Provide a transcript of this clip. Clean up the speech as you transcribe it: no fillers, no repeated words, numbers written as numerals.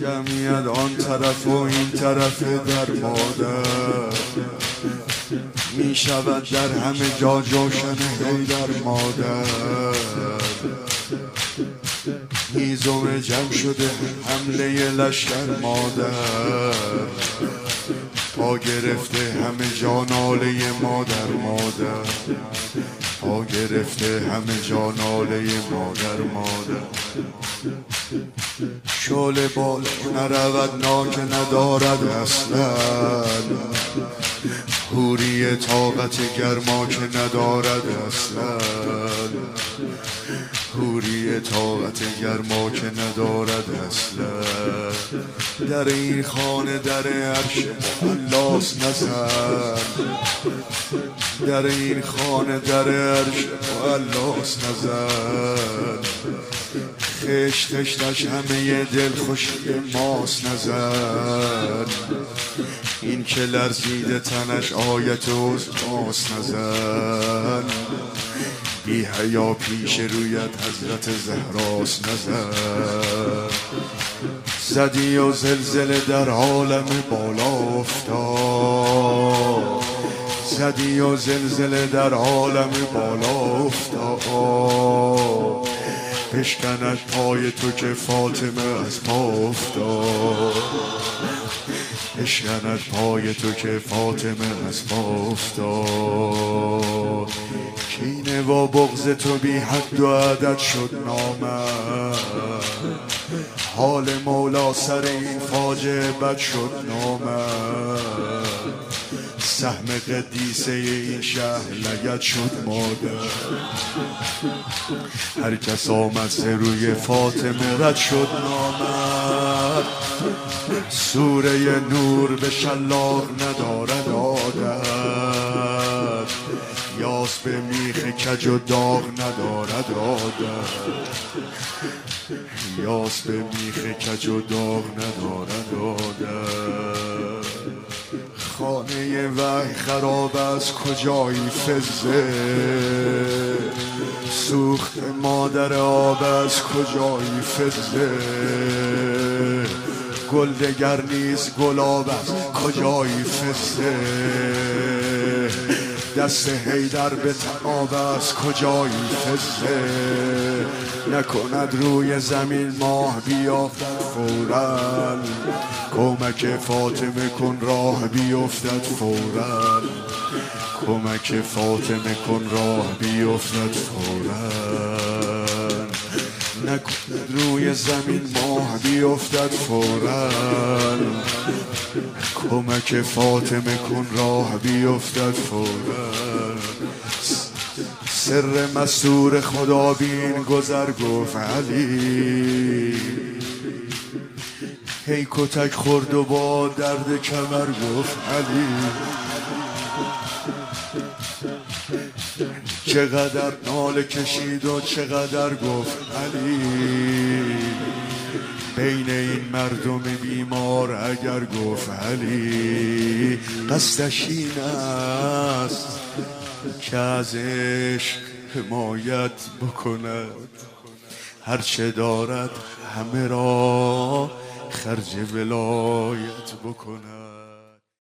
جمعیت آن طرف و این طرف در مادر می شود در همه جا جوشن در مادر. هیزم جمع شده حمله لشکر مادر، پا گرفته همه جا ناله مادر مادر، پا گرفته همه جا ناله مادر مادر. شعله بالا نرود ناک ندارد اصلا، حوری طاقت گرما که ندارد اصلا، حوری طاقت گرما که ندارد اصلا. در این خانه در عرش مخلاص نزن، در این خانه در عرش مخلاص نزن، خش خشتش همه دل خوشی ماس نزن، این که لرزیده تنش آیت و ماس نزن، بی حیا پیش رویت حضرت زهراس نزن. زدی و زلزله در عالم بالا افتاد، زدی و زلزله در عالم بالا افتاد، بشکنش پای تو که فاطمه از پا افتاد، بشکنش پای تو که فاطمه از پا افتاد. کینه و بغض تو بی حد و عدد شد نامت، حال مولا سر این فاجعه بد شد نامت، سهم قدیسه این شهر لگد شد مادر. هر کس آمد سه روی فاطمه رد شد نامد، سوره نور به شلاق ندارد عادت، یاس به میخ کج و داغ ندارد عادت، یاس به میخ کج و داغ ندارد عادت. خانه وحی خراب از کجایی فزه، سوخت مادر آب از کجایی فزه، گل دگر نیز گلاب از کجایی فزه، دست حیدر به تناب از کجایی فزه، نکند روی زمین ماه بیافتد فوراً، کمک فاطمه کن راه بیفتد فوراً، کمک فاطمه کن راه بیفتد فوراً، نکند روی زمین ماه بیفتد فوراً، کمک فاطمه کن راه بیفتد فوراً. سر مسعود خدابین گذر گفت علی، هی کتک خورد و با درد کمر گفت علی، چقدر ناله کشید و چقدر گفت علی، بین این مردم بیمار اگر گفت علی، قصدش این است که ازش حمایت بکند، هرچه دارد همه را خرج ولایت بکند.